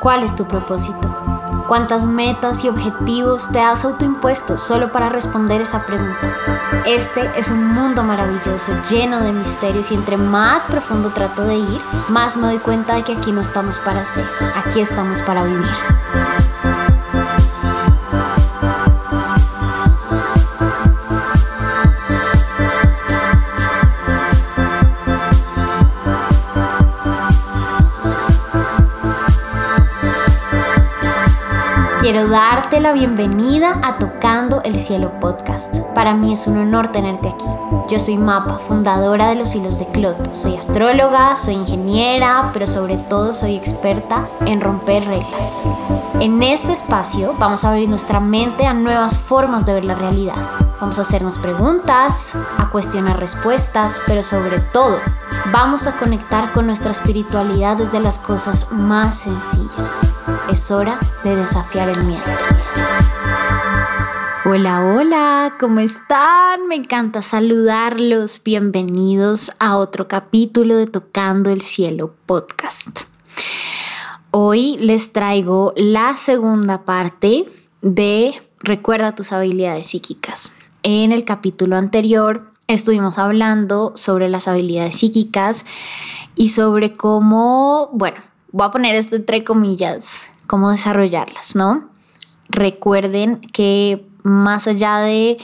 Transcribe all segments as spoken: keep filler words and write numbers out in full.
¿Cuál es tu propósito? ¿Cuántas metas y objetivos te has autoimpuesto solo para responder esa pregunta? Este es un mundo maravilloso, lleno de misterios, y entre más profundo trato de ir, más me doy cuenta de que aquí no estamos para ser, aquí estamos para vivir. Quiero darte la bienvenida a Tocando el Cielo Podcast. Para mí es un honor tenerte aquí. Yo soy Mapa, fundadora de Los Hilos de Cloto. Soy astróloga, soy ingeniera, pero sobre todo soy experta en romper reglas. En este espacio vamos a abrir nuestra mente a nuevas formas de ver la realidad. Vamos a hacernos preguntas, a cuestionar respuestas, pero sobre todo vamos a conectar con nuestra espiritualidad desde las cosas más sencillas. Es hora de desafiar el miedo. Hola, hola, ¿cómo están? Me encanta saludarlos. Bienvenidos a otro capítulo de Tocando el Cielo Podcast. Hoy les traigo la segunda parte de Recuerda tus habilidades psíquicas. En el capítulo anterior estuvimos hablando sobre las habilidades psíquicas y sobre cómo, bueno, voy a poner esto entre comillas, cómo desarrollarlas, ¿no? Recuerden que más allá de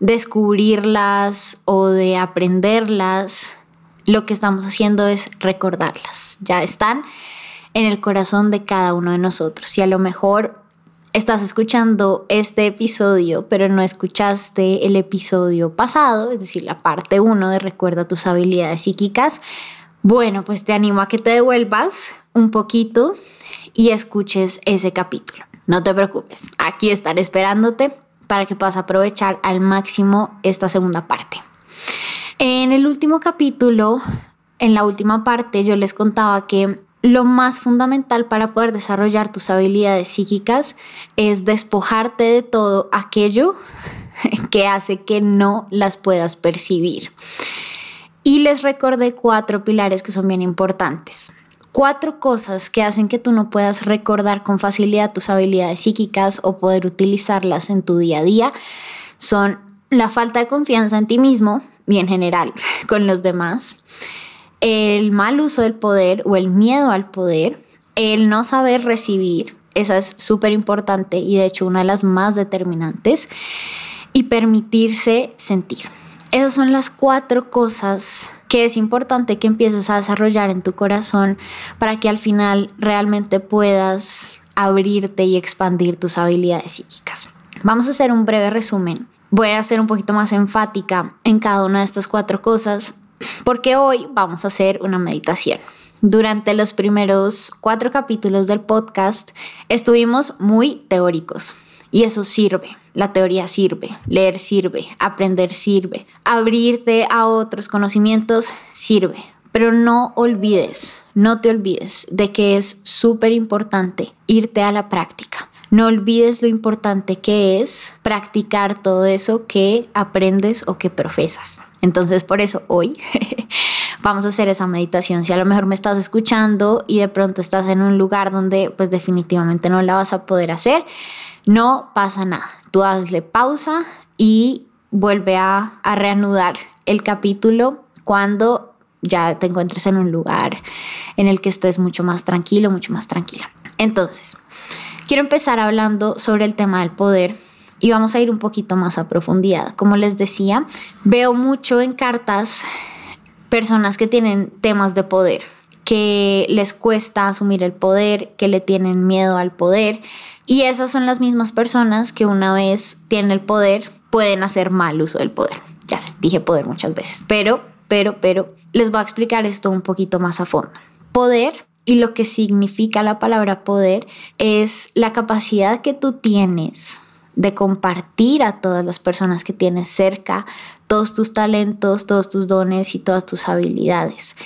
descubrirlas o de aprenderlas, lo que estamos haciendo es recordarlas. Ya están en el corazón de cada uno de nosotros. Y a lo mejor estás escuchando este episodio, pero no escuchaste el episodio pasado, es decir, la parte uno de Recuerda tus habilidades psíquicas. Bueno, pues te animo a que te devuelvas un poquito y escuches ese capítulo. No te preocupes, aquí estaré esperándote para que puedas aprovechar al máximo esta segunda parte. En el último capítulo, en la última parte, yo les contaba que lo más fundamental para poder desarrollar tus habilidades psíquicas es despojarte de todo aquello que hace que no las puedas percibir. Y les recordé cuatro pilares que son bien importantes. Cuatro cosas que hacen que tú no puedas recordar con facilidad tus habilidades psíquicas o poder utilizarlas en tu día a día son la falta de confianza en ti mismo y en general con los demás, el mal uso del poder o el miedo al poder, el no saber recibir, esa es súper importante y de hecho una de las más determinantes, y permitirse sentir. Esas son las cuatro cosas que es importante que empieces a desarrollar en tu corazón para que al final realmente puedas abrirte y expandir tus habilidades psíquicas. Vamos a hacer un breve resumen. Voy a ser un poquito más enfática en cada una de estas cuatro cosas, porque hoy vamos a hacer una meditación. Durante los primeros cuatro capítulos del podcast estuvimos muy teóricos y eso sirve. La teoría sirve, leer sirve, aprender sirve, abrirte a otros conocimientos sirve. Pero no olvides, no te olvides de que es súper importante irte a la práctica. No olvides lo importante que es practicar todo eso que aprendes o que profesas. Entonces, por eso hoy vamos a hacer esa meditación. Si a lo mejor me estás escuchando y de pronto estás en un lugar donde pues definitivamente no la vas a poder hacer, no pasa nada. Tú hazle pausa y vuelve a, a reanudar el capítulo cuando ya te encuentres en un lugar en el que estés mucho más tranquilo, mucho más tranquila. Entonces, quiero empezar hablando sobre el tema del poder y vamos a ir un poquito más a profundidad. Como les decía, veo mucho en cartas personas que tienen temas de poder, que les cuesta asumir el poder, que le tienen miedo al poder, y esas son las mismas personas que una vez tienen el poder pueden hacer mal uso del poder. Ya sé, dije poder muchas veces, pero, pero, pero les voy a explicar esto un poquito más a fondo. Poder y lo que significa la palabra poder es la capacidad que tú tienes de compartir a todas las personas que tienes cerca todos tus talentos, todos tus dones y todas tus habilidades.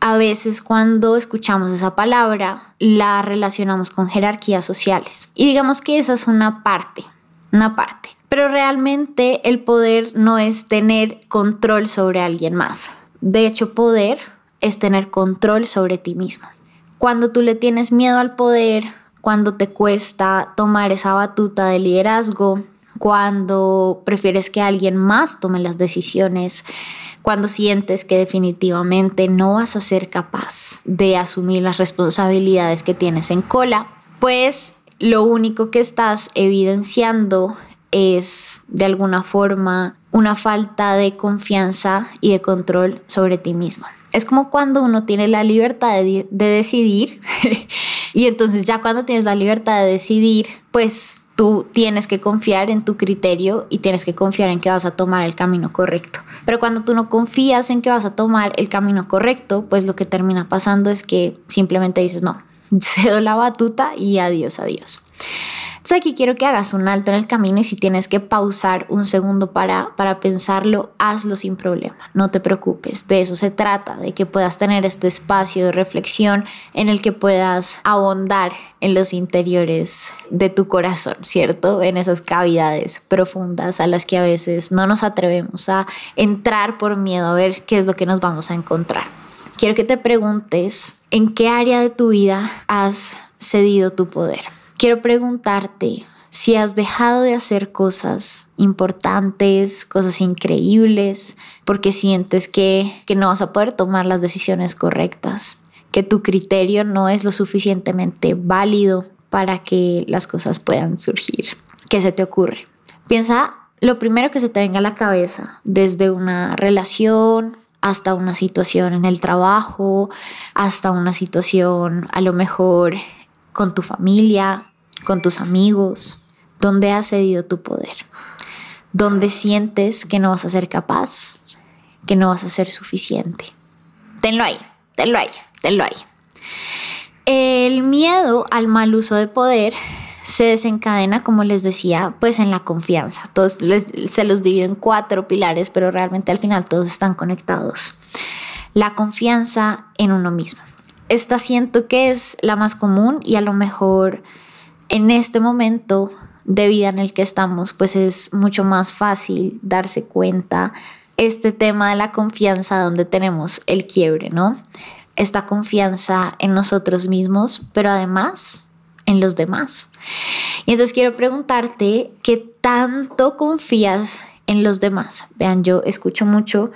A veces cuando escuchamos esa palabra la relacionamos con jerarquías sociales y digamos que esa es una parte, una parte. Pero realmente el poder no es tener control sobre alguien más. De hecho, poder es tener control sobre ti mismo. Cuando tú le tienes miedo al poder cuando te cuesta tomar esa batuta de liderazgo, cuando prefieres que alguien más tome las decisiones, cuando sientes que definitivamente no vas a ser capaz de asumir las responsabilidades que tienes en cola, pues lo único que estás evidenciando es de alguna forma una falta de confianza y de control sobre ti mismo. Es como cuando uno tiene la libertad de, de decidir y entonces ya cuando tienes la libertad de decidir, pues tú tienes que confiar en tu criterio y tienes que confiar en que vas a tomar el camino correcto. Pero cuando tú no confías en que vas a tomar el camino correcto, pues lo que termina pasando es que simplemente dices no, cedo la batuta y adiós, adiós. Entonces aquí quiero que hagas un alto en el camino y si tienes que pausar un segundo para, para pensarlo, hazlo sin problema, no te preocupes. De eso se trata, de que puedas tener este espacio de reflexión en el que puedas ahondar en los interiores de tu corazón, ¿cierto? En esas cavidades profundas a las que a veces no nos atrevemos a entrar por miedo a ver qué es lo que nos vamos a encontrar. Quiero que te preguntes en qué área de tu vida has cedido tu poder. Quiero preguntarte si has dejado de hacer cosas importantes, cosas increíbles, porque sientes que, que no vas a poder tomar las decisiones correctas, que tu criterio no es lo suficientemente válido para que las cosas puedan surgir. ¿Qué se te ocurre? Piensa lo primero que se te venga a la cabeza, desde una relación hasta una situación en el trabajo, hasta una situación a lo mejor con tu familia, con tus amigos, ¿dónde has cedido tu poder? ¿Dónde sientes que no vas a ser capaz? ¿Que no vas a ser suficiente? Tenlo ahí, tenlo ahí, tenlo ahí. El miedo al mal uso de poder se desencadena, como les decía, pues en la confianza. Todos les, se los divido en cuatro pilares, pero realmente al final todos están conectados. La confianza en uno mismo. Esta siento que es la más común y a lo mejor en este momento de vida en el que estamos, pues es mucho más fácil darse cuenta este tema de la confianza donde tenemos el quiebre, ¿no? Esta confianza en nosotros mismos, pero además en los demás. Y entonces quiero preguntarte, ¿qué tanto confías en los demás? Vean, yo escucho mucho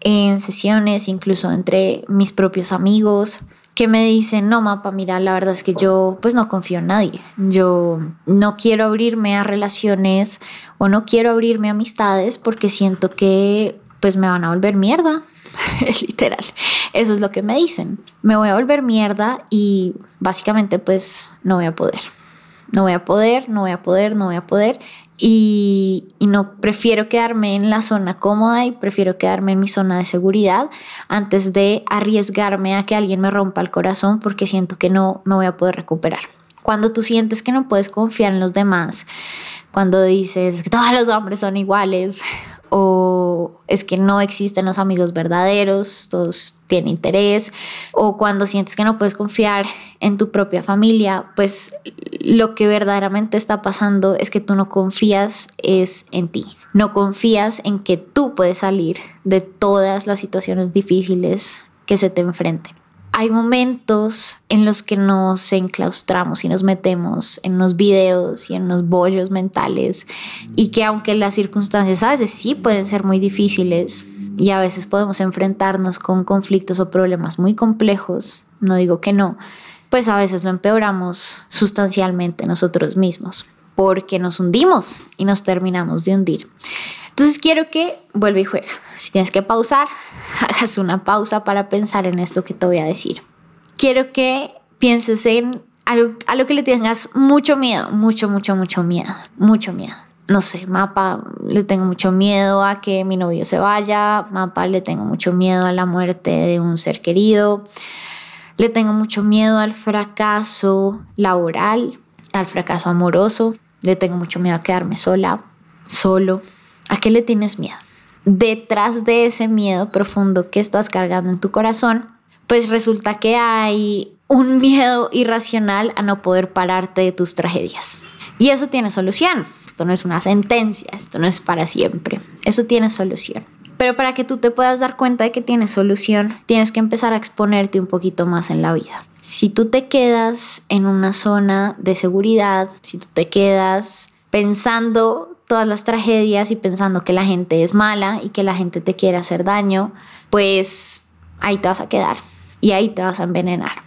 en sesiones, incluso entre mis propios amigos, que me dicen, no, Mapa, mira, la verdad es que yo pues no confío en nadie. Yo no quiero abrirme a relaciones o no quiero abrirme a amistades porque siento que pues me van a volver mierda. Literal, eso es lo que me dicen. Me voy a volver mierda y básicamente pues no voy a poder. No voy a poder, no voy a poder, no voy a poder. Y, y no, prefiero quedarme en la zona cómoda y prefiero quedarme en mi zona de seguridad antes de arriesgarme a que alguien me rompa el corazón porque siento que no me voy a poder recuperar. Cuando tú sientes que no puedes confiar en los demás, cuando dices que todos los hombres son iguales o es que no existen los amigos verdaderos, todos tienen interés, o cuando sientes que no puedes confiar en tu propia familia, pues lo que verdaderamente está pasando es que tú no confías es en ti. No confías en que tú puedes salir de todas las situaciones difíciles que se te enfrenten. Hay momentos en los que nos enclaustramos y nos metemos en unos videos y en unos bollos mentales y que aunque las circunstancias a veces sí pueden ser muy difíciles y a veces podemos enfrentarnos con conflictos o problemas muy complejos, no digo que no, pues a veces lo empeoramos sustancialmente nosotros mismos porque nos hundimos y nos terminamos de hundir. Entonces quiero que vuelva y juega. Si tienes que pausar, hagas una pausa para pensar en esto que te voy a decir. Quiero que pienses en algo a lo que le tengas mucho miedo, mucho, mucho, mucho miedo, mucho miedo. No sé, Mapa, le tengo mucho miedo a que mi novio se vaya. Mapa, le tengo mucho miedo a la muerte de un ser querido. Le tengo mucho miedo al fracaso laboral, al fracaso amoroso. Le tengo mucho miedo a quedarme sola, solo. ¿A qué le tienes miedo? Detrás de ese miedo profundo que estás cargando en tu corazón, pues resulta que hay un miedo irracional a no poder pararte de tus tragedias. Y eso tiene solución. Esto no es una sentencia, esto no es para siempre. Eso tiene solución. Pero para que tú te puedas dar cuenta de que tienes solución, tienes que empezar a exponerte un poquito más en la vida. Si tú te quedas en una zona de seguridad, si tú te quedas pensando todas las tragedias y pensando que la gente es mala y que la gente te quiere hacer daño, pues ahí te vas a quedar y ahí te vas a envenenar.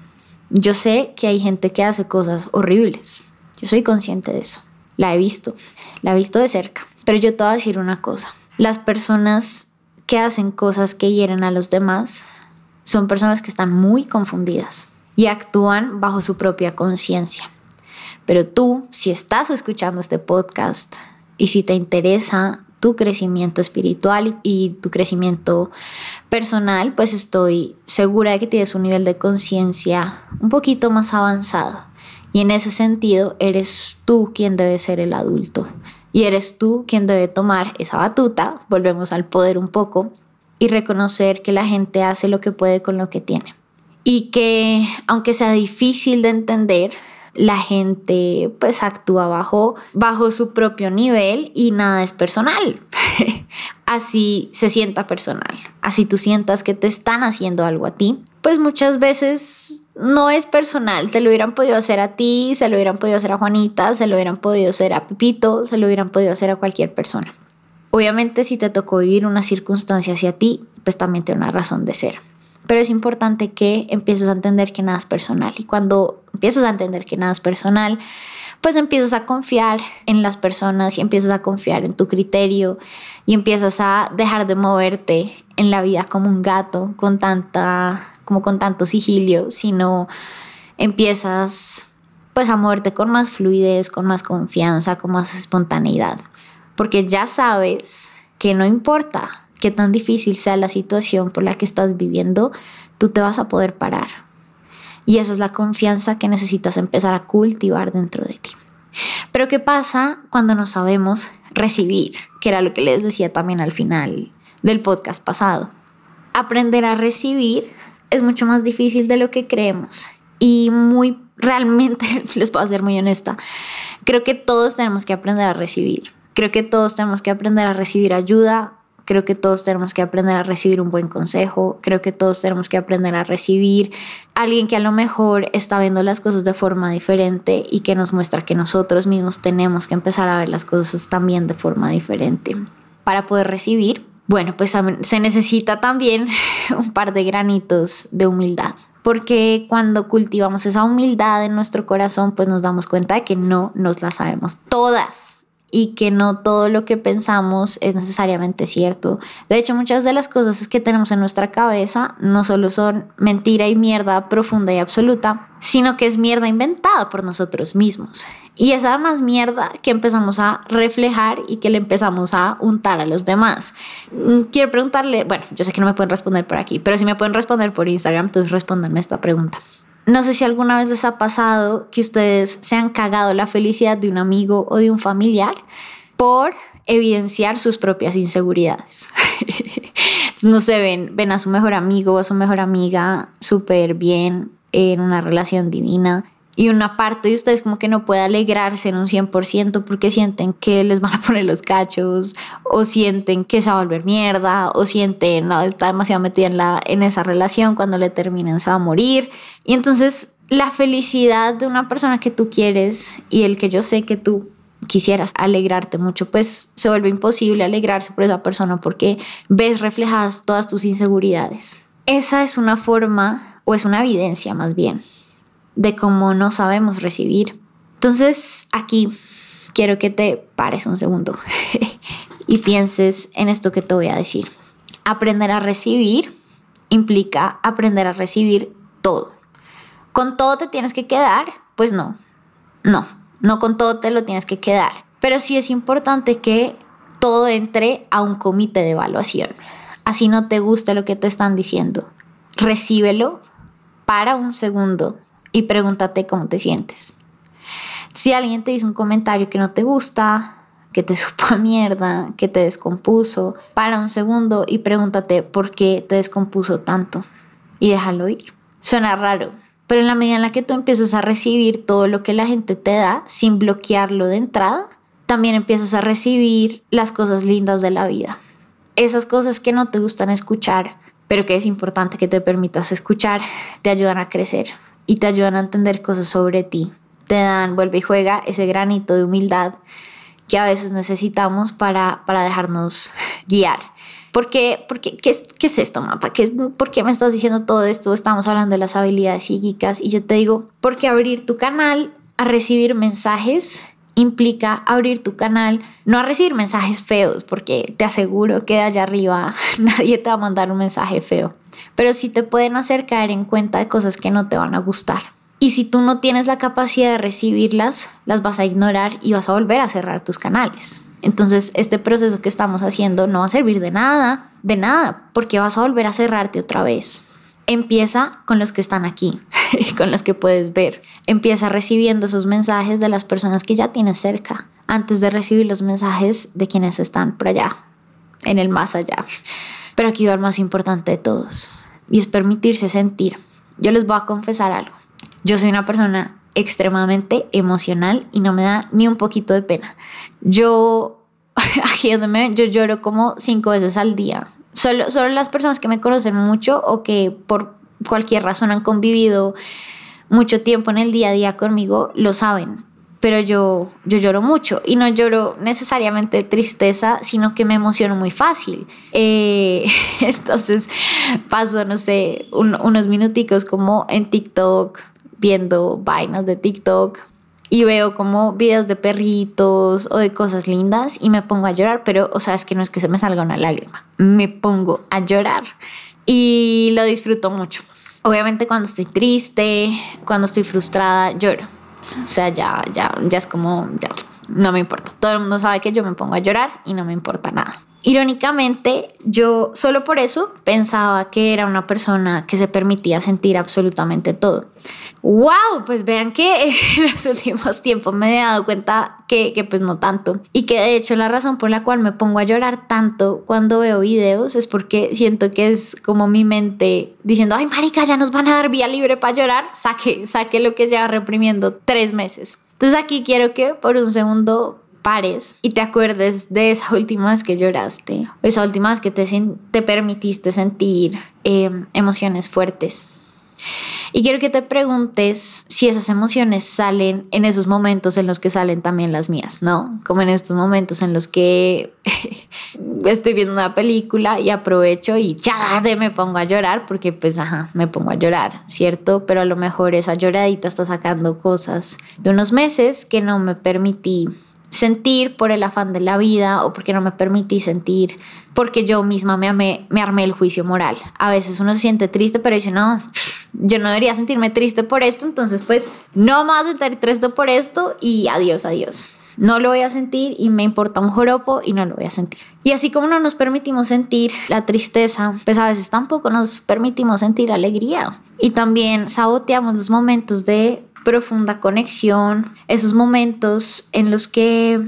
Yo sé que hay gente que hace cosas horribles. Yo soy consciente de eso. La he visto, la he visto de cerca. Pero yo te voy a decir una cosa. Las personas que hacen cosas que hieren a los demás son personas que están muy confundidas y actúan bajo su propia conciencia. Pero tú, si estás escuchando este podcast y si te interesa tu crecimiento espiritual y tu crecimiento personal, pues estoy segura de que tienes un nivel de conciencia un poquito más avanzado. Y en ese sentido, eres tú quien debe ser el adulto. Y eres tú quien debe tomar esa batuta, volvemos al poder un poco, y reconocer que la gente hace lo que puede con lo que tiene. Y que, aunque sea difícil de entender, la gente pues actúa bajo, bajo su propio nivel y nada es personal. Así se sienta personal. Así tú sientas que te están haciendo algo a ti, pues muchas veces no es personal. Te lo hubieran podido hacer a ti, se lo hubieran podido hacer a Juanita, se lo hubieran podido hacer a Pepito, se lo hubieran podido hacer a cualquier persona. Obviamente, si te tocó vivir una circunstancia hacia ti, pues también tiene una razón de ser. Pero es importante que empieces a entender que nada es personal. Y cuando empiezas a entender que nada es personal, pues empiezas a confiar en las personas y empiezas a confiar en tu criterio y empiezas a dejar de moverte en la vida como un gato, con tanta, como con tanto sigilo, sino empiezas pues a moverte con más fluidez, con más confianza, con más espontaneidad. Porque ya sabes que no importa qué tan difícil sea la situación por la que estás viviendo, tú te vas a poder parar. Y esa es la confianza que necesitas empezar a cultivar dentro de ti. Pero ¿qué pasa cuando no sabemos recibir? Que era lo que les decía también al final del podcast pasado. Aprender a recibir es mucho más difícil de lo que creemos. Y muy realmente, les puedo ser muy honesta, creo que todos tenemos que aprender a recibir. Creo que todos tenemos que aprender a recibir ayuda. Creo que todos tenemos que aprender a recibir un buen consejo. Creo que todos tenemos que aprender a recibir a alguien que a lo mejor está viendo las cosas de forma diferente y que nos muestra que nosotros mismos tenemos que empezar a ver las cosas también de forma diferente. Para poder recibir, bueno, pues se necesita también un par de granitos de humildad. Porque cuando cultivamos esa humildad en nuestro corazón, pues nos damos cuenta de que no nos la sabemos todas. Y que no todo lo que pensamos es necesariamente cierto. De hecho, muchas de las cosas que tenemos en nuestra cabeza no solo son mentira y mierda profunda y absoluta, sino que es mierda inventada por nosotros mismos. Y esa más mierda que empezamos a reflejar y que le empezamos a untar a los demás. Quiero preguntarle, bueno, yo sé que no me pueden responder por aquí, pero si me pueden responder por Instagram, entonces respóndanme esta pregunta. No sé si alguna vez les ha pasado que ustedes se han cagado la felicidad de un amigo o de un familiar por evidenciar sus propias inseguridades. No sé, ven, ven a su mejor amigo o a su mejor amiga súper bien en una relación divina y una parte de ustedes como que no puede alegrarse en un cien por ciento porque sienten que les van a poner los cachos o sienten que se va a volver mierda o sienten no, está demasiado metida en, la, en esa relación, cuando le terminen se va a morir. Y entonces la felicidad de una persona que tú quieres y el que yo sé que tú quisieras alegrarte mucho, pues se vuelve imposible alegrarse por esa persona porque ves reflejadas todas tus inseguridades. Esa es una forma, o es una evidencia más bien, de cómo no sabemos recibir. Entonces aquí quiero que te pares un segundo y pienses en esto que te voy a decir. Aprender a recibir implica aprender a recibir todo. ¿Con todo te tienes que quedar? Pues no, no, no con todo te lo tienes que quedar. Pero sí es importante que todo entre a un comité de evaluación. Así no te gusta lo que te están diciendo. Recíbelo, para un segundo y pregúntate cómo te sientes. Si alguien te dice un comentario que no te gusta, que te supo a mierda, que te descompuso, para un segundo y pregúntate por qué te descompuso tanto y déjalo ir. Suena raro, pero en la medida en la que tú empiezas a recibir todo lo que la gente te da sin bloquearlo de entrada, también empiezas a recibir las cosas lindas de la vida. esas cosas que no te gustan escuchar, pero que es importante que te permitas escuchar, te ayudan a crecer y te ayudan a entender cosas sobre ti. Te dan, vuelve y juega, ese granito de humildad que a veces necesitamos para, para dejarnos guiar. ¿Por qué? ¿Por qué? ¿Qué, es, ¿Qué es esto, Mapa? ¿Qué es, ¿Por qué me estás diciendo todo esto? Estamos hablando de las habilidades psíquicas y yo te digo, porque abrir tu canal a recibir mensajes implica abrir tu canal, no a recibir mensajes feos, porque te aseguro que de allá arriba nadie te va a mandar un mensaje feo, pero sí te pueden hacer caer en cuenta de cosas que no te van a gustar. Y si tú no tienes la capacidad de recibirlas, las vas a ignorar y vas a volver a cerrar tus canales. Entonces, este proceso que estamos haciendo no va a servir de nada, de nada, porque vas a volver a cerrarte otra vez. Empieza con los que están aquí, con los que puedes ver. Empieza recibiendo esos mensajes de las personas que ya tienes cerca, antes de recibir los mensajes de quienes están por allá, en el más allá. Pero aquí va el más importante de todos, y es permitirse sentir. Yo les voy a confesar algo. Yo soy una persona extremadamente emocional y no me da ni un poquito de pena. Yo, aquí donde me ven, yo lloro como cinco veces al día. Solo, solo las personas que me conocen mucho o que por cualquier razón han convivido mucho tiempo en el día a día conmigo lo saben. Pero yo, yo lloro mucho y no lloro necesariamente de tristeza, sino que me emociono muy fácil. Eh, entonces paso, no sé, un, unos minuticos como en TikTok, viendo vainas de TikTok y veo como videos de perritos o de cosas lindas y me pongo a llorar, pero o sea, es que no es que se me salga una lágrima, me pongo a llorar y lo disfruto mucho. Obviamente cuando estoy triste, cuando estoy frustrada, lloro. O sea, ya, ya, ya es como, ya, no me importa. Todo el mundo sabe que yo me pongo a llorar y no me importa nada. Irónicamente, yo solo por eso pensaba que era una persona que se permitía sentir absolutamente todo. ¡Wow! Pues vean que en los últimos tiempos me he dado cuenta que, que pues no tanto. Y que de hecho la razón por la cual me pongo a llorar tanto cuando veo videos es porque siento que es como mi mente diciendo ¡ay, marica, ya nos van a dar vía libre para llorar! Saque, saque lo que lleva reprimiendo tres meses. Entonces aquí quiero que por un segundo pares y te acuerdes de esa última vez que lloraste, esa última vez que te, te permitiste sentir eh, emociones fuertes. Y quiero que te preguntes si esas emociones salen en esos momentos en los que salen también las mías, ¿no? Como en estos momentos en los que estoy viendo una película y aprovecho y ya me pongo a llorar porque pues ajá, me pongo a llorar, ¿cierto? Pero a lo mejor esa lloradita está sacando cosas de unos meses que no me permití sentir por el afán de la vida o porque no me permití sentir porque yo misma me, amé, me armé el juicio moral. A veces uno se siente triste pero dice no, yo no debería sentirme triste por esto, entonces pues no me voy a sentir triste por esto y adiós, adiós. No lo voy a sentir y me importa un joropo y no lo voy a sentir. Y así como no nos permitimos sentir la tristeza, pues a veces tampoco nos permitimos sentir alegría y también saboteamos los momentos de profunda conexión, esos momentos en los que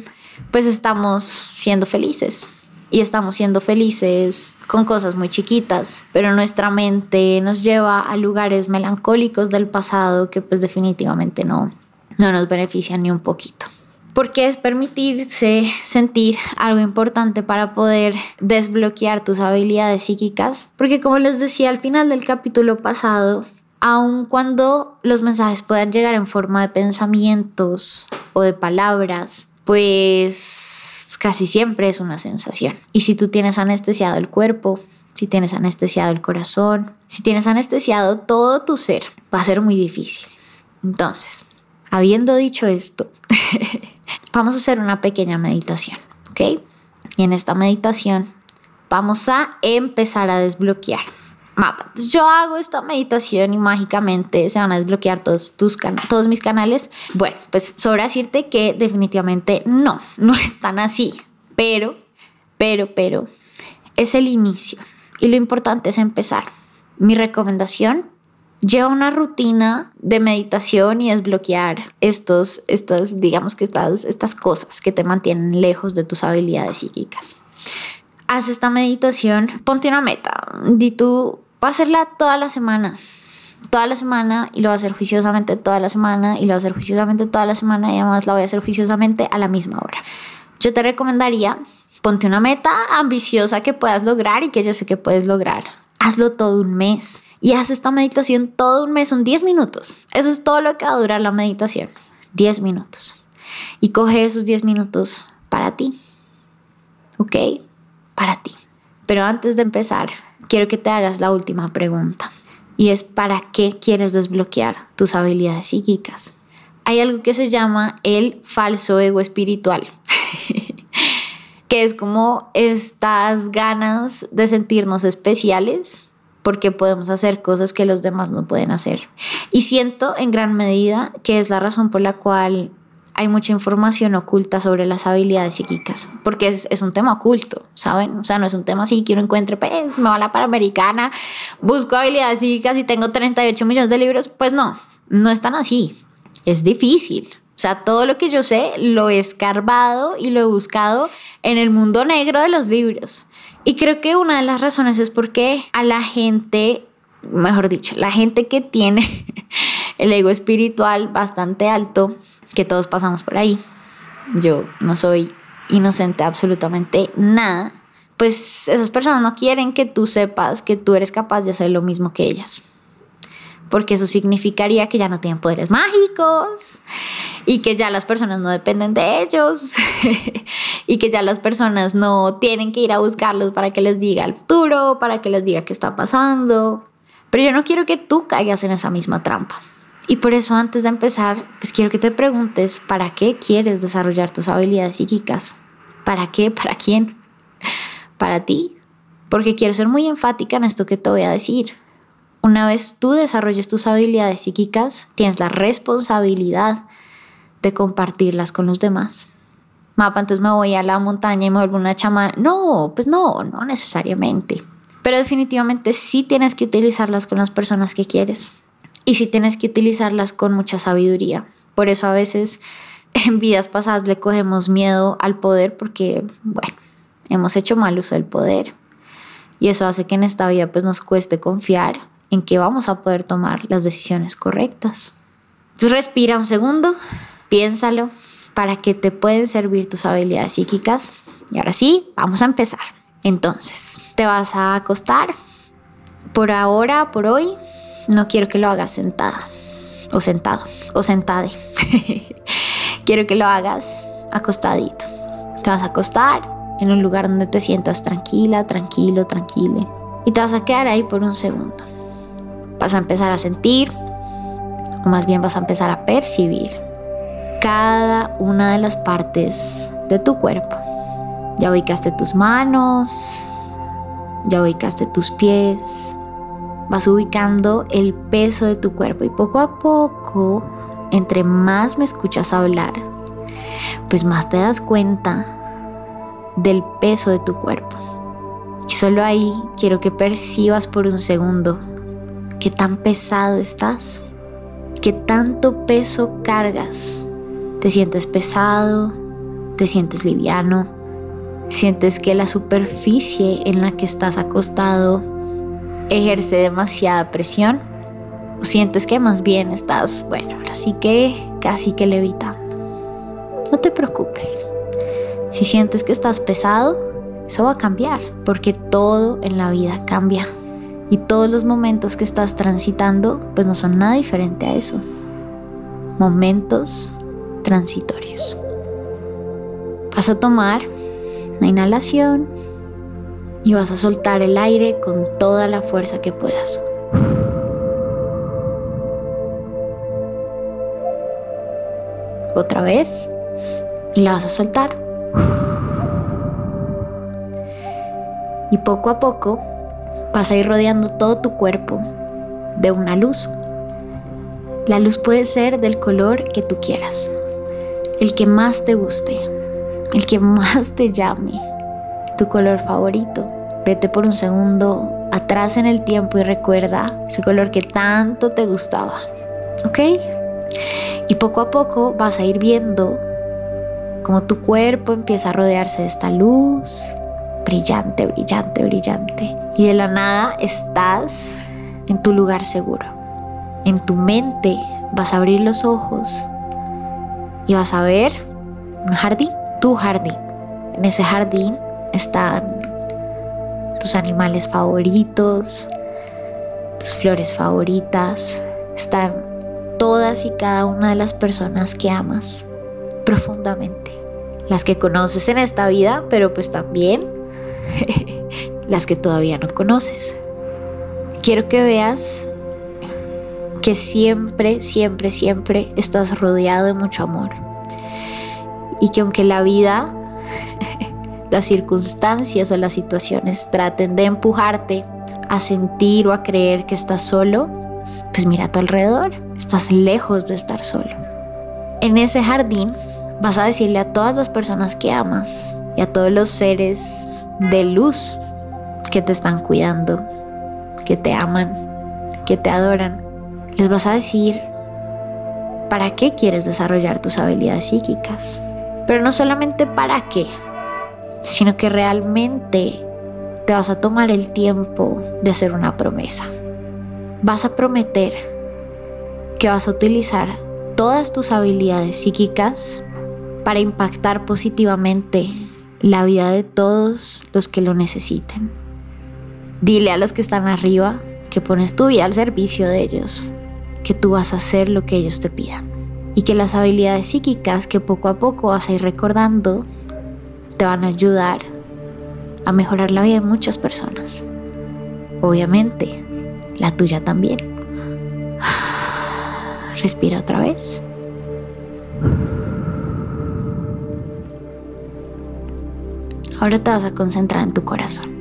pues estamos siendo felices y estamos siendo felices con cosas muy chiquitas, pero nuestra mente nos lleva a lugares melancólicos del pasado que pues definitivamente no, no nos benefician ni un poquito. Porque es permitirse sentir algo importante para poder desbloquear tus habilidades psíquicas, porque como les decía al final del capítulo pasado, aun cuando los mensajes puedan llegar en forma de pensamientos o de palabras, pues casi siempre es una sensación. Y si tú tienes anestesiado el cuerpo, si tienes anestesiado el corazón, si tienes anestesiado todo tu ser, va a ser muy difícil. Entonces, habiendo dicho esto, vamos a hacer una pequeña meditación, ¿ok? Y en esta meditación vamos a empezar a desbloquear. Mapa. Entonces yo hago esta meditación y mágicamente se van a desbloquear todos, tus can- todos mis canales. Bueno, pues sobra decirte que definitivamente no, no es tan así. Pero, pero, pero es el inicio y lo importante es empezar. Mi recomendación, lleva una rutina de meditación y desbloquear estos, estos digamos que estas, estas cosas que te mantienen lejos de tus habilidades psíquicas. Haz esta meditación, ponte una meta, di tú, va a hacerla toda la semana, toda la semana y lo va a hacer juiciosamente toda la semana y lo va a hacer juiciosamente toda la semana y además la voy a hacer juiciosamente a la misma hora. Yo te recomendaría Ponte una meta ambiciosa que puedas lograr y que yo sé que puedes lograr. Hazlo todo un mes y haz esta meditación todo un mes, son diez minutos. Eso es todo lo que va a durar la meditación, diez minutos. Y coge esos diez minutos para ti, ¿ok? Para ti. Pero antes de empezar, quiero que te hagas la última pregunta y es ¿para qué quieres desbloquear tus habilidades psíquicas? Hay algo que se llama el falso ego espiritual, que es como estas ganas de sentirnos especiales porque podemos hacer cosas que los demás no pueden hacer. Y siento en gran medida que es la razón por la cual hay mucha información oculta sobre las habilidades psíquicas, porque es, es un tema oculto, ¿saben? O sea, no es un tema así que uno encuentre, pues, me va a la Panamericana, busco habilidades psíquicas y tengo treinta y ocho millones de libros. Pues no, no es tan así, es difícil. O sea, todo lo que yo sé lo he escarbado y lo he buscado en el mundo negro de los libros. Y creo que una de las razones es porque a la gente, mejor dicho, la gente que tiene el ego espiritual bastante alto, que todos pasamos por ahí, yo no soy inocente absolutamente nada, pues esas personas no quieren que tú sepas que tú eres capaz de hacer lo mismo que ellas. Porque eso significaría que ya no tienen poderes mágicos y que ya las personas no dependen de ellos y que ya las personas no tienen que ir a buscarlos para que les diga el futuro, para que les diga qué está pasando. Pero yo no quiero que tú caigas en esa misma trampa. Y por eso antes de empezar, pues quiero que te preguntes ¿para qué quieres desarrollar tus habilidades psíquicas? ¿Para qué? ¿Para quién? ¿Para ti? Porque quiero ser muy enfática en esto que te voy a decir. Una vez tú desarrolles tus habilidades psíquicas, tienes la responsabilidad de compartirlas con los demás. Mapa, entonces me voy a la montaña y me vuelvo una chamana. No, pues no, no necesariamente. Pero definitivamente sí tienes que utilizarlas con las personas que quieres. Y sí tienes que utilizarlas con mucha sabiduría. Por eso a veces en vidas pasadas le cogemos miedo al poder porque, bueno, hemos hecho mal uso del poder. Y eso hace que en esta vida pues nos cueste confiar en que vamos a poder tomar las decisiones correctas. Entonces respira un segundo, piénsalo, para qué te pueden servir tus habilidades psíquicas. Y ahora sí, vamos a empezar. Entonces, te vas a acostar. Por ahora, por hoy, no quiero que lo hagas sentada o sentado o sentade. Quiero que lo hagas acostadito. Te vas a acostar en un lugar donde te sientas tranquila, tranquilo, tranquile. Y te vas a quedar ahí por un segundo. Vas a empezar a sentir, o más bien vas a empezar a percibir cada una de las partes de tu cuerpo. Ya ubicaste tus manos, ya ubicaste tus pies. Vas ubicando el peso de tu cuerpo y poco a poco, entre más me escuchas hablar, pues más te das cuenta del peso de tu cuerpo. Y solo ahí quiero que percibas por un segundo qué tan pesado estás, qué tanto peso cargas. Te sientes pesado, te sientes liviano, sientes que la superficie en la que estás acostado ejerce demasiada presión, o sientes que más bien estás, bueno, ahora sí que casi que levitando. No te preocupes. Si sientes que estás pesado, eso va a cambiar, porque todo en la vida cambia. Y todos los momentos que estás transitando, pues no son nada diferente a eso. Momentos transitorios. Vas a tomar una inhalación y vas a soltar el aire con toda la fuerza que puedas. Otra vez. Y la vas a soltar. Y poco a poco vas a ir rodeando todo tu cuerpo de una luz. La luz puede ser del color que tú quieras, el que más te guste, el que más te llame, tu color favorito. Vete por un segundo atrás en el tiempo y recuerda ese color que tanto te gustaba, ¿ok? Y poco a poco vas a ir viendo cómo tu cuerpo empieza a rodearse de esta luz brillante, brillante, brillante. Y de la nada estás en tu lugar seguro. En tu mente vas a abrir los ojos y vas a ver un jardín, tu jardín. En ese jardín están tus animales favoritos, tus flores favoritas, están todas y cada una de las personas que amas profundamente. Las que conoces en esta vida, pero pues también las que todavía no conoces. Quiero que veas que siempre, siempre, siempre estás rodeado de mucho amor. Y que aunque la vida, las circunstancias o las situaciones traten de empujarte a sentir o a creer que estás solo, pues mira a tu alrededor, estás lejos de estar solo. En ese jardín vas a decirle a todas las personas que amas y a todos los seres de luz que te están cuidando, que te aman, que te adoran, les vas a decir para qué quieres desarrollar tus habilidades psíquicas. Pero no solamente para qué, sino que realmente te vas a tomar el tiempo de hacer una promesa. Vas a prometer que vas a utilizar todas tus habilidades psíquicas para impactar positivamente la vida de todos los que lo necesiten. Dile a los que están arriba que pones tu vida al servicio de ellos, que tú vas a hacer lo que ellos te pidan y que las habilidades psíquicas que poco a poco vas a ir recordando te van a ayudar a mejorar la vida de muchas personas. Obviamente, la tuya también. Respira otra vez. Ahora te vas a concentrar en tu corazón.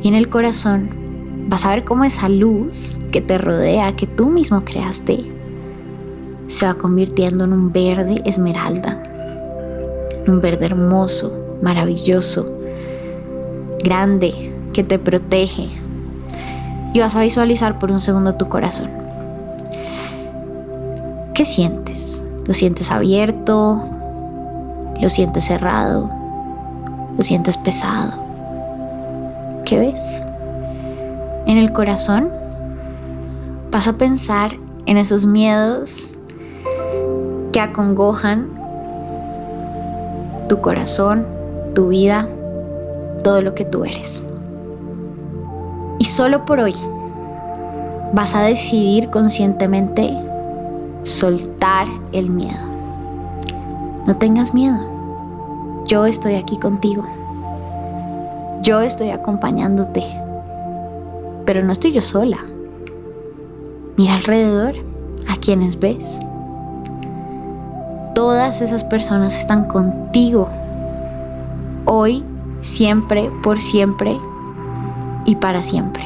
Y en el corazón vas a ver cómo esa luz que te rodea, que tú mismo creaste, se va convirtiendo en un verde esmeralda. Un verde hermoso, maravilloso, grande, que te protege. Y vas a visualizar por un segundo tu corazón. ¿Qué sientes? ¿Lo sientes abierto? ¿Lo sientes cerrado? ¿Lo sientes pesado? ¿Qué ves? En el corazón vas a pensar en esos miedos que acongojan tu corazón, tu vida, todo lo que tú eres. Y solo por hoy vas a decidir conscientemente soltar el miedo. No tengas miedo. Yo estoy aquí contigo. Yo estoy acompañándote. Pero no estoy yo sola. Mira alrededor, a quienes ves. Todas esas personas están contigo, hoy, siempre, por siempre y para siempre.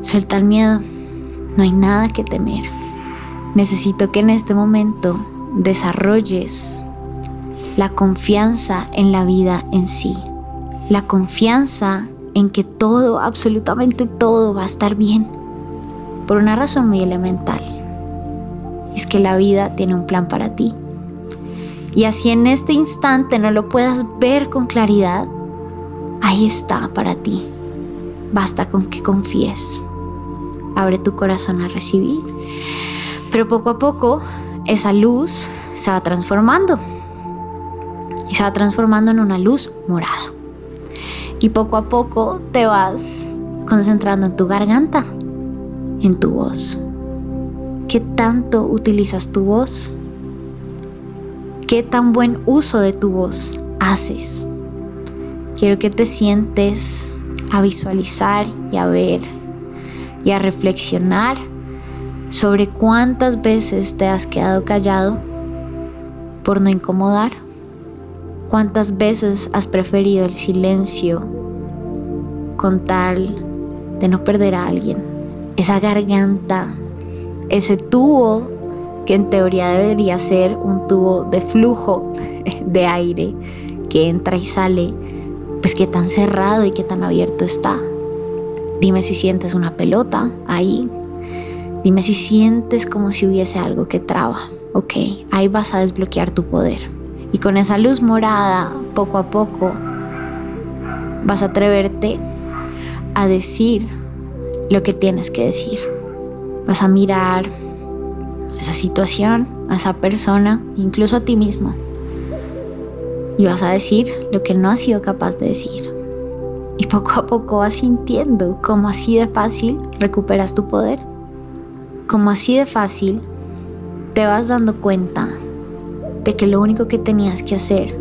Suelta el miedo, no hay nada que temer. Necesito que en este momento desarrolles la confianza en la vida en sí, la confianza en que todo, absolutamente todo va a estar bien, por una razón muy elemental. Es que la vida tiene un plan para ti. Y así en este instante no lo puedas ver con claridad, ahí está para ti. Basta con que confíes. Abre tu corazón a recibir. Pero poco a poco esa luz se va transformando. Y se va transformando en una luz morada. Y poco a poco te vas concentrando en tu garganta, en tu voz. ¿Qué tanto utilizas tu voz? ¿Qué tan buen uso de tu voz haces? Quiero que te sientes a visualizar y a ver y a reflexionar sobre cuántas veces te has quedado callado por no incomodar, cuántas veces has preferido el silencio con tal de no perder a alguien, esa garganta. Ese tubo que en teoría debería ser un tubo de flujo de aire que entra y sale, pues qué tan cerrado y qué tan abierto está. Dime si sientes una pelota ahí. Dime si sientes como si hubiese algo que traba. Ok, ahí vas a desbloquear tu poder. Y con esa luz morada, poco a poco, vas a atreverte a decir lo que tienes que decir. Vas a mirar a esa situación, a esa persona, incluso a ti mismo. y vas a decir lo que no has sido capaz de decir. Y poco a poco vas sintiendo cómo así de fácil recuperas tu poder, cómo así de fácil te vas dando cuenta de que lo único que tenías que hacer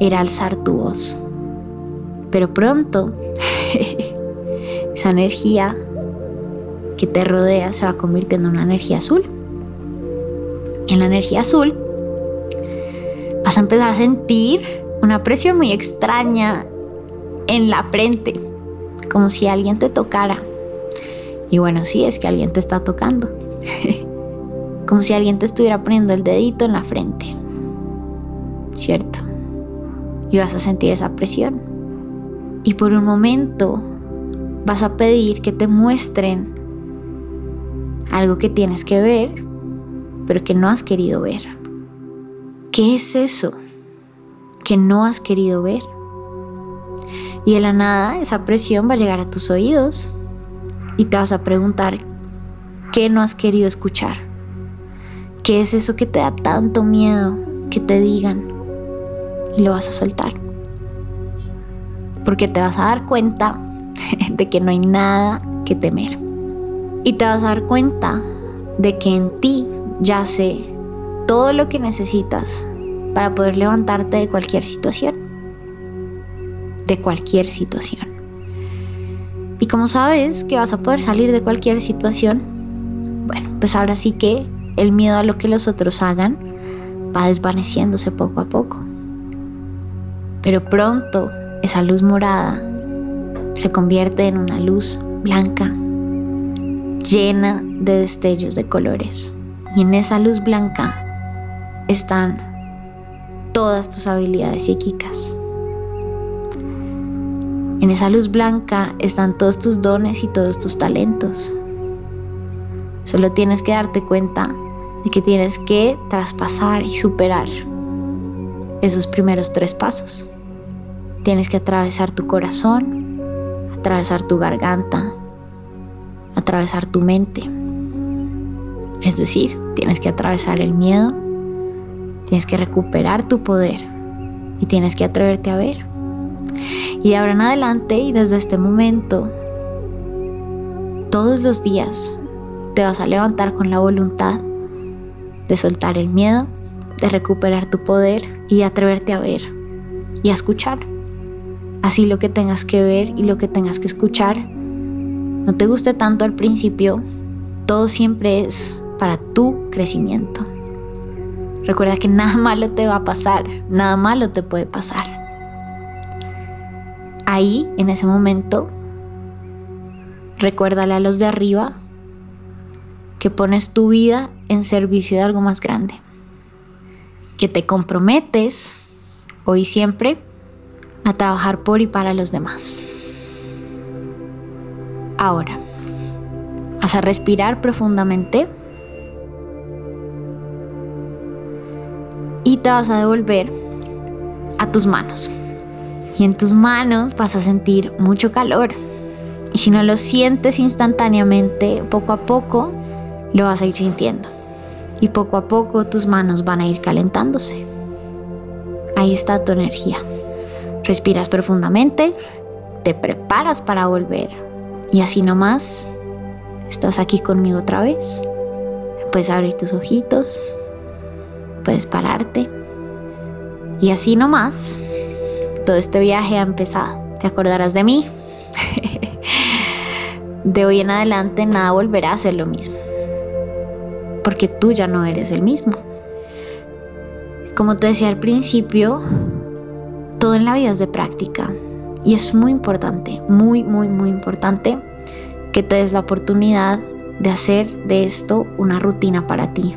era alzar tu voz. Pero pronto esa energía que te rodea se va convirtiendo en una energía azul. Y en la energía azul vas a empezar a sentir una presión muy extraña en la frente, como si alguien te tocara. Y bueno, sí, es que alguien te está tocando. Como si alguien te estuviera poniendo el dedito en la frente, ¿cierto? Y vas a sentir esa presión. Y por un momento vas a pedir que te muestren algo que tienes que ver, pero que no has querido ver. ¿Qué es eso que no has querido ver? Y de la nada esa presión va a llegar a tus oídos y te vas a preguntar, ¿qué no has querido escuchar? ¿Qué es eso que te da tanto miedo que te digan? Y lo vas a soltar. Porque te vas a dar cuenta de que no hay nada que temer. Y te vas a dar cuenta de que en ti yace todo lo que necesitas para poder levantarte de cualquier situación. De cualquier situación. Y como sabes que vas a poder salir de cualquier situación, bueno, pues ahora sí que el miedo a lo que los otros hagan va desvaneciéndose poco a poco. Pero pronto esa luz morada se convierte en una luz blanca, llena de destellos de colores. Y en esa luz blanca están todas tus habilidades psíquicas. En esa luz blanca están todos tus dones y todos tus talentos. Solo tienes que darte cuenta de que tienes que traspasar y superar esos primeros tres pasos. Tienes que atravesar tu corazón, atravesar tu garganta, atravesar tu mente. Es decir, tienes que atravesar el miedo, tienes que recuperar tu poder y tienes que atreverte a ver. Y de ahora en adelante y desde este momento, todos los días te vas a levantar con la voluntad de soltar el miedo, de recuperar tu poder y de atreverte a ver y a escuchar. Así lo que tengas que ver y lo que tengas que escuchar no te guste tanto al principio, todo siempre es para tu crecimiento. Recuerda que nada malo te va a pasar, nada malo te puede pasar. Ahí, en ese momento, recuérdale a los de arriba que pones tu vida en servicio de algo más grande, que te comprometes hoy y siempre a trabajar por y para los demás. Ahora, vas a respirar profundamente y te vas a devolver a tus manos. Y en tus manos vas a sentir mucho calor. Y si no lo sientes instantáneamente, poco a poco lo vas a ir sintiendo. Y poco a poco tus manos van a ir calentándose. Ahí está tu energía. Respiras profundamente, te preparas para volver. Y así nomás, estás aquí conmigo otra vez. Puedes abrir tus ojitos, puedes pararte. Y así nomás, todo este viaje ha empezado. Te acordarás de mí. De hoy en adelante nada volverá a ser lo mismo. Porque tú ya no eres el mismo. Como te decía al principio, todo en la vida es de práctica. Y es muy importante, muy, muy, muy importante que te des la oportunidad de hacer de esto una rutina para ti.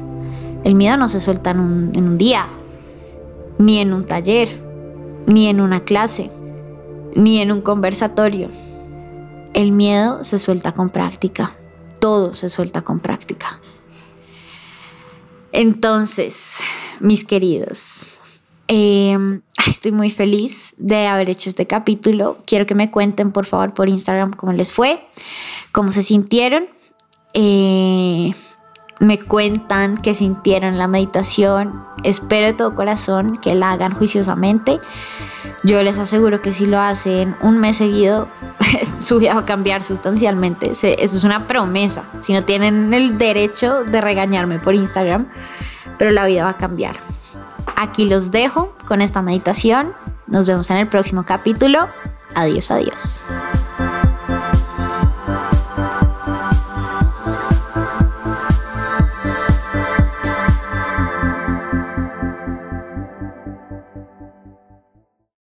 El miedo no se suelta en un, en un día, ni en un taller, ni en una clase, ni en un conversatorio. El miedo se suelta con práctica. Todo se suelta con práctica. Entonces, mis queridos, eh, estoy muy feliz de haber hecho este capítulo. Quiero que me cuenten, por favor, por Instagram cómo les fue, cómo se sintieron. Eh, me cuentan que sintieron la meditación. Espero de todo corazón que la hagan juiciosamente. Yo les aseguro que si lo hacen un mes seguido, su vida va a cambiar sustancialmente. Se, eso es una promesa. Si no, tienen el derecho de regañarme por Instagram, pero la vida va a cambiar. Aquí los dejo con esta meditación. Nos vemos en el próximo capítulo. Adiós, adiós.